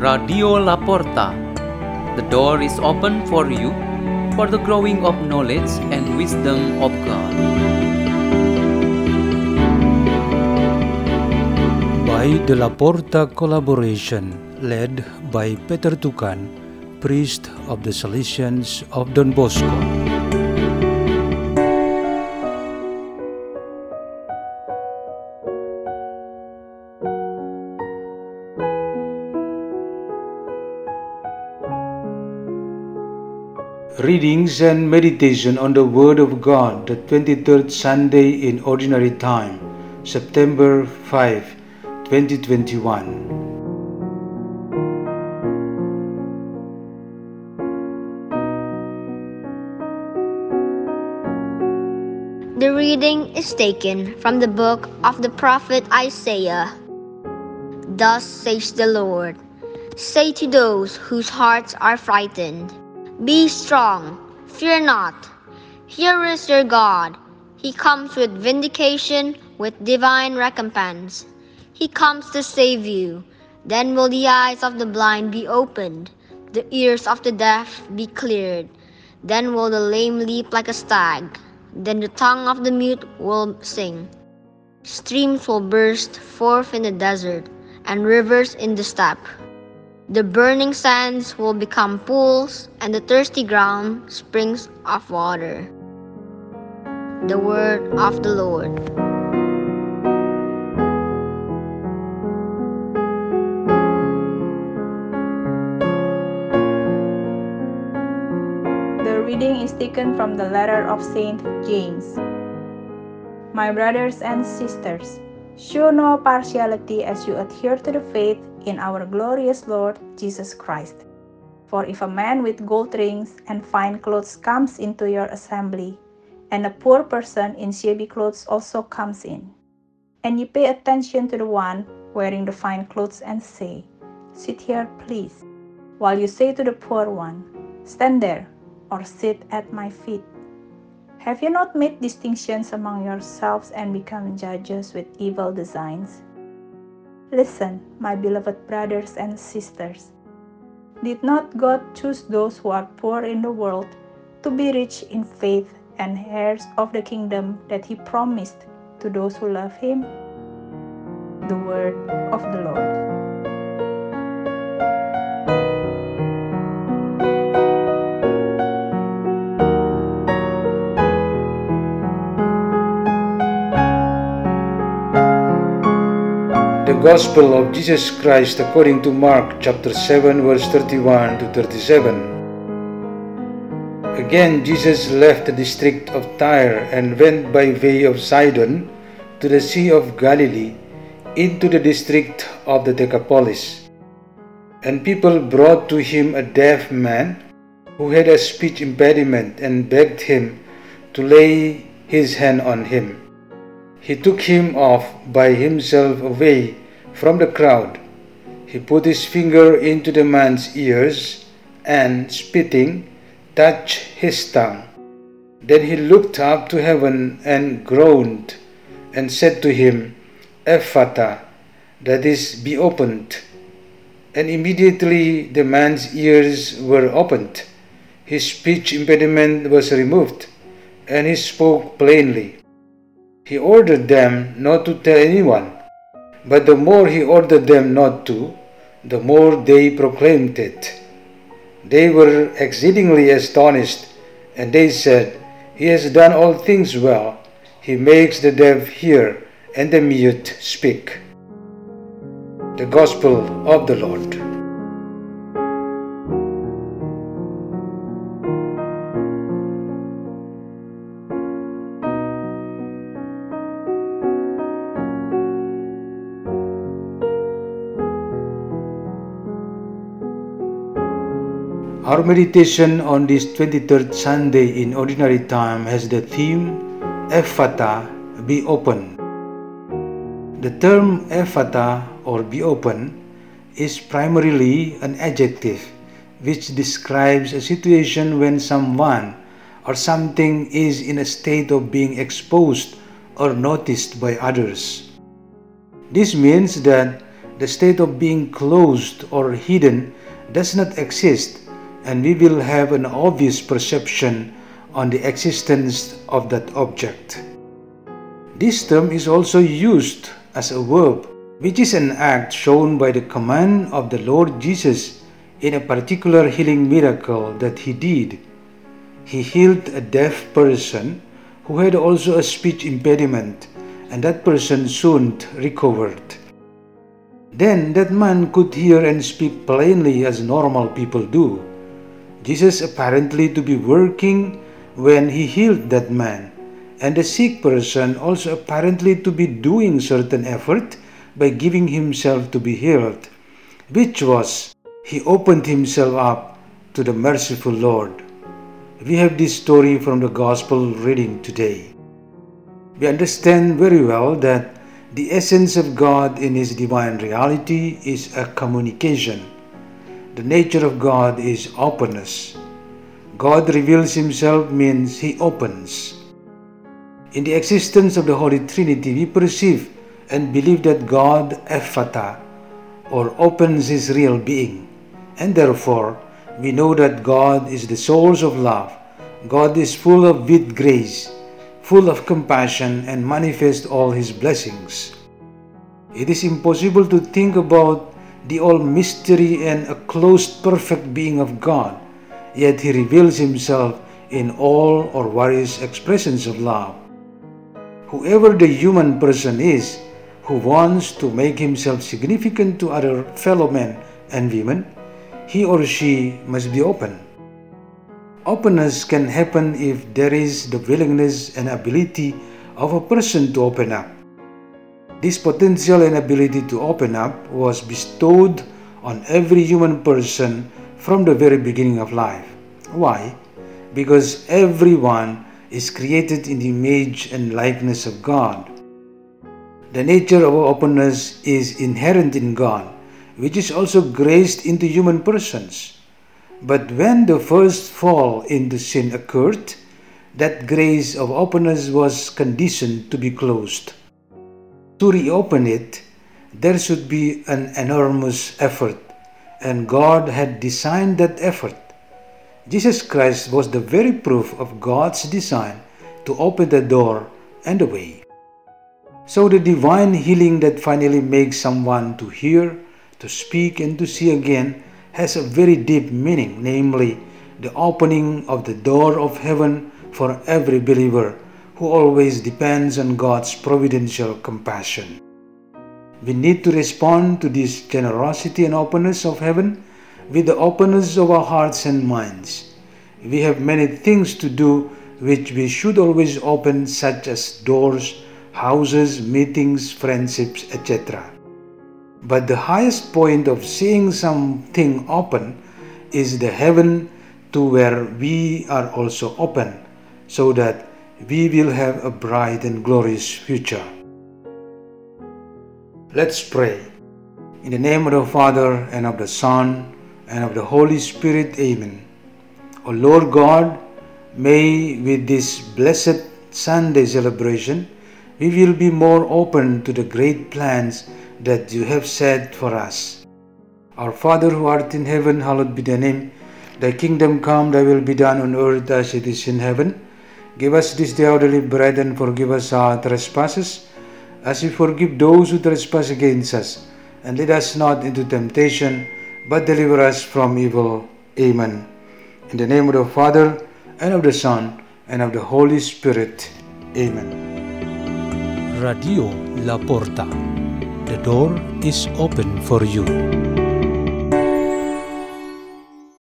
Radio La Porta. The door is open for you for the growing of knowledge and wisdom of God. By the La Porta collaboration led by Peter Tukan, priest of the Salesians of Don Bosco. Readings and meditation on the Word of God, the 23rd Sunday in Ordinary Time, September 5, 2021. The reading is taken from the book of the prophet Isaiah. Thus says the Lord, say to those whose hearts are frightened, be strong, fear not. Here is your God. He comes with vindication, with divine recompense. He comes to save you. Then will the eyes of the blind be opened, the ears of the deaf be cleared. Then will the lame leap like a stag. Then the tongue of the mute will sing. Streams will burst forth in the desert, and rivers in the steppe. The burning sands will become pools, and the thirsty ground springs of water. The word of the Lord. The reading is taken from the letter of Saint James. My brothers and sisters, show no partiality as you adhere to the faith in our glorious Lord Jesus Christ. For if a man with gold rings and fine clothes comes into your assembly, and a poor person in shabby clothes also comes in, and you pay attention to the one wearing the fine clothes and say, sit here, please, while you say to the poor one, stand there, or sit at my feet, have you not made distinctions among yourselves and become judges with evil designs? Listen, my beloved brothers and sisters. Did not God choose those who are poor in the world to be rich in faith and heirs of the kingdom that He promised to those who love Him? The word of the Lord. The Gospel of Jesus Christ according to Mark chapter 7 verse 31 to 37. Again Jesus left the district of Tyre and went by way of Sidon to the Sea of Galilee into the district of the Decapolis. And people brought to him a deaf man who had a speech impediment and begged him to lay his hand on him. He took him off by himself away from the crowd. He put his finger into the man's ears and, spitting, touched his tongue. Then he looked up to heaven and groaned and said to him, Ephphatha, that is, be opened. And immediately the man's ears were opened. His speech impediment was removed, and he spoke plainly. He ordered them not to tell anyone, but the more he ordered them not to, the more they proclaimed it. They were exceedingly astonished, and they said, he has done all things well. He makes the deaf hear and the mute speak. The Gospel of the Lord. Our meditation on this 23rd Sunday in Ordinary Time has the theme, Ephphatha, be open. The term Ephphatha, or be open, is primarily an adjective which describes a situation when someone or something is in a state of being exposed or noticed by others. This means that the state of being closed or hidden does not exist, and we will have an obvious perception on the existence of that object. This term is also used as a verb, which is an act shown by the command of the Lord Jesus in a particular healing miracle that he did. He healed a deaf person who had also a speech impediment, and that person soon recovered. Then that man could hear and speak plainly as normal people do. Jesus apparently to be working when he healed that man, and the sick person also apparently to be doing certain effort by giving himself to be healed, which was he opened himself up to the merciful Lord. We have this story from the Gospel reading today. We understand very well that the essence of God in His divine reality is a communication. The nature of God is openness. God reveals Himself means He opens. In the existence of the Holy Trinity, we perceive and believe that God, Ephphatha, or opens His real being, and therefore we know that God is the source of love. God is full of with grace, full of compassion, and manifest all His blessings. It is impossible to think about the all mystery and a closed perfect being of God, yet He reveals Himself in all or various expressions of love. Whoever the human person is who wants to make himself significant to other fellow men and women, he or she must be open. Openness can happen if there is the willingness and ability of a person to open up. This potential and ability to open up was bestowed on every human person from the very beginning of life. Why? Because everyone is created in the image and likeness of God. The nature of openness is inherent in God, which is also graced into human persons. But when the first fall into sin occurred, that grace of openness was conditioned to be closed. To reopen it, there should be an enormous effort, and God had designed that effort. Jesus Christ was the very proof of God's design to open the door and the way. So the divine healing that finally makes someone to hear, to speak, and to see again has a very deep meaning, namely the opening of the door of heaven for every believer who always depends on God's providential compassion. We need to respond to this generosity and openness of heaven with the openness of our hearts and minds. We have many things to do which we should always open, such as doors, houses, meetings, friendships, etc. But the highest point of seeing something open is the heaven to where we are also open, so that we will have a bright and glorious future. Let's pray. In the name of the Father, and of the Son, and of the Holy Spirit, Amen. O Lord God, may with this blessed Sunday celebration, we will be more open to the great plans that you have said for us. Our Father who art in heaven, hallowed be thy name. Thy kingdom come, thy will be done on earth as it is in heaven. Give us this day our daily bread, and forgive us our trespasses, as we forgive those who trespass against us. And lead us not into temptation, but deliver us from evil. Amen. In the name of the Father, and of the Son, and of the Holy Spirit. Amen. Radio La Porta. The door is open for you.